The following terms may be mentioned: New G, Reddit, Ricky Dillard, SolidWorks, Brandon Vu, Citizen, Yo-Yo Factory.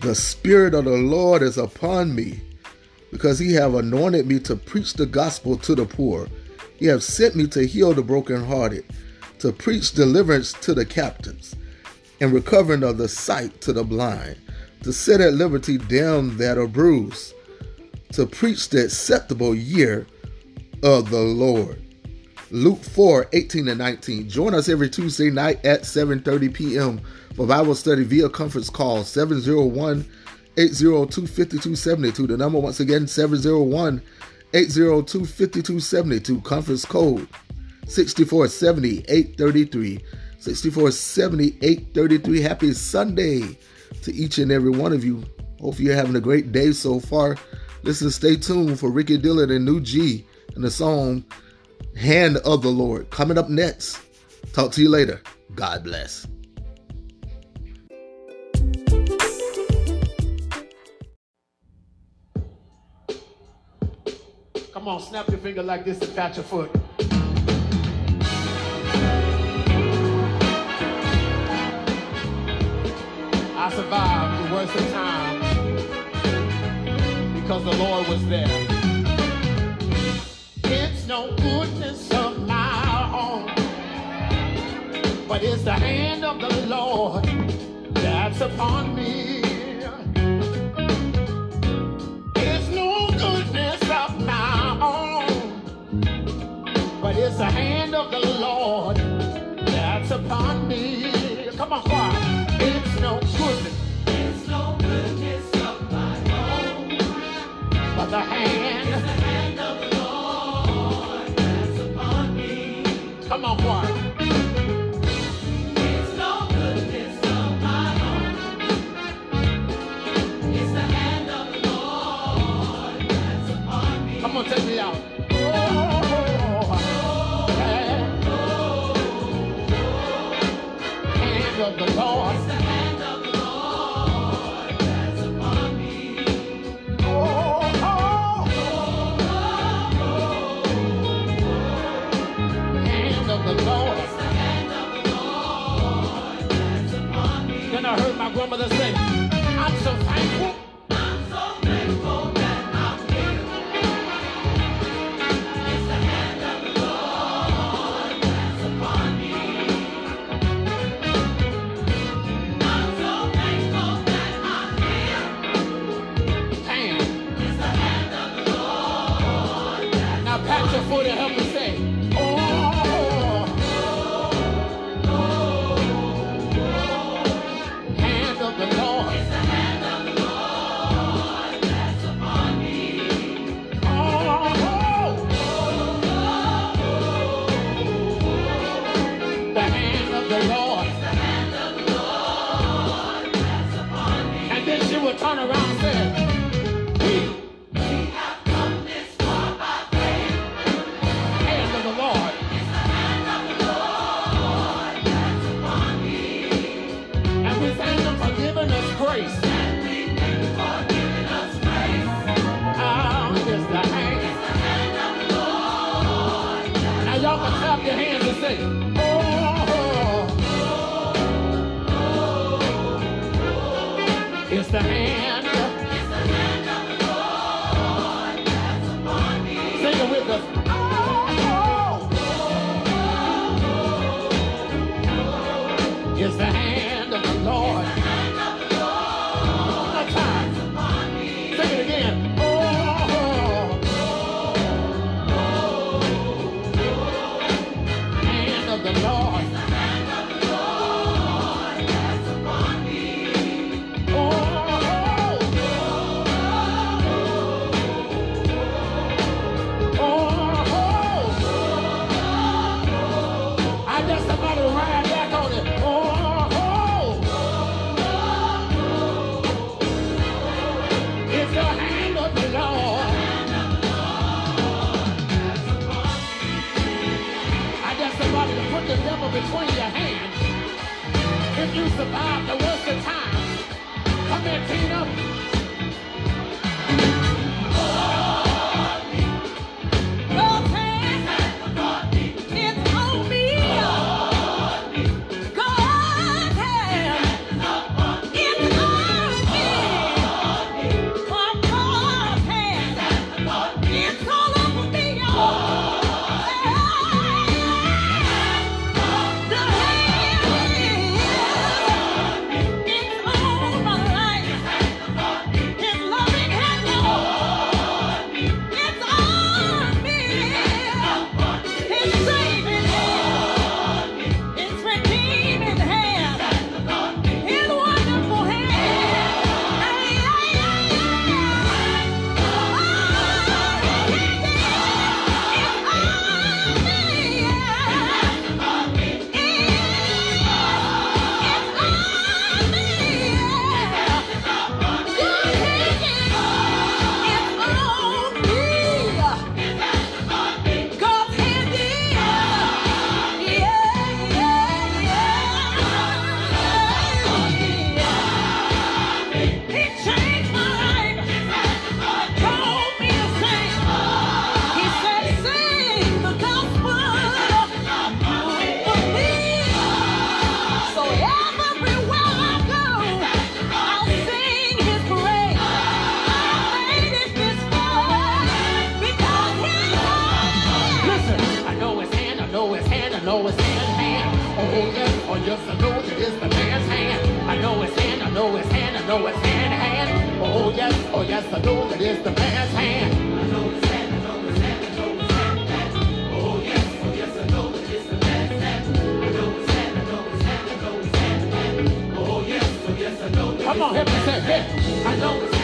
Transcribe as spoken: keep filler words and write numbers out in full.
The Spirit of the Lord is upon me, because he have anointed me to preach the gospel to the poor. He have sent me to heal the brokenhearted, to preach deliverance to the captives, and recovering of the sight to the blind, to set at liberty them that are bruised, to preach the acceptable year of the Lord. Luke four, eighteen and nineteen. Join us every Tuesday night at seven thirty p.m. for Bible study via conference call seven oh one, eight oh two, five two seven two. The number once again, seven oh one, eight oh two, five two seven two. Conference code six four seven oh, eight three three. six four seven oh, eight three three. Happy Sunday to each and every one of you. Hope you're having a great day so far. Listen, stay tuned for Ricky Dillard and New G and the song Hand of the Lord. Coming up next. Talk to you later. God bless. Come on, snap your finger like this and pat your foot. I survived the worst of times because the Lord was there. It's no goodness of my own, but it's the hand of the Lord that's upon me. It's no goodness of my own, but it's the hand of the Lord that's upon me. Come on, choir. It's no goodness. It's no goodness of my own, but the hand. It's the hand of the Lord. Come on, choir. It's no goodness of my own. It's the hand of the Lord that's upon me. Come on, take me out. Oh, hand. Oh, hand of the Lord. It's the hand of the Lord that's upon me. Oh. Lord. It's the hand of the Lord that's upon me. Then I heard my grandmother say, I'm so thankful. I'm so thankful that I'm here. It's the hand of the Lord that's upon me. I'm so thankful that I'm here. Hand. It's the hand of the Lord that's now pat your foot and help me say. Turn around and said, we, we have come this far by faith. Hand of the Lord. It's the hand of the Lord that's upon me. And we thank him for giving us grace. And we thank him for giving us grace. Ah, it's the hand. It's the hand of the Lord that's upon me. Now y'all can clap your hands and say, it's the hand. It's the hand of the Lord that's upon me. Sing it with us. Oh, oh, oh, oh. It's the hand of the Lord. It's the hand of the Lord that's upon me. Sing it again. Oh, oh, oh, oh. Hand of the Lord. It's the hand of the Lord that's upon me. The devil between your hands. If you survive the worst of times, come here, Tina. Lord, Lord, Lord, it's on me. Lord, God's hand, it's on me. Yes, I know it is the man's hand. I know his hand, I know his hand, I know his hand, hand. Oh yes, oh yes, I know it is the man's hand. I know his hand, I know his hand, I know his hand, hand. Oh yes, oh yes, I know it is the man's hand. I know his hand, I know his hand, I know his hand, hand. Oh yes, oh yes, I know it is the man's hand. Come on, help me say it. I know his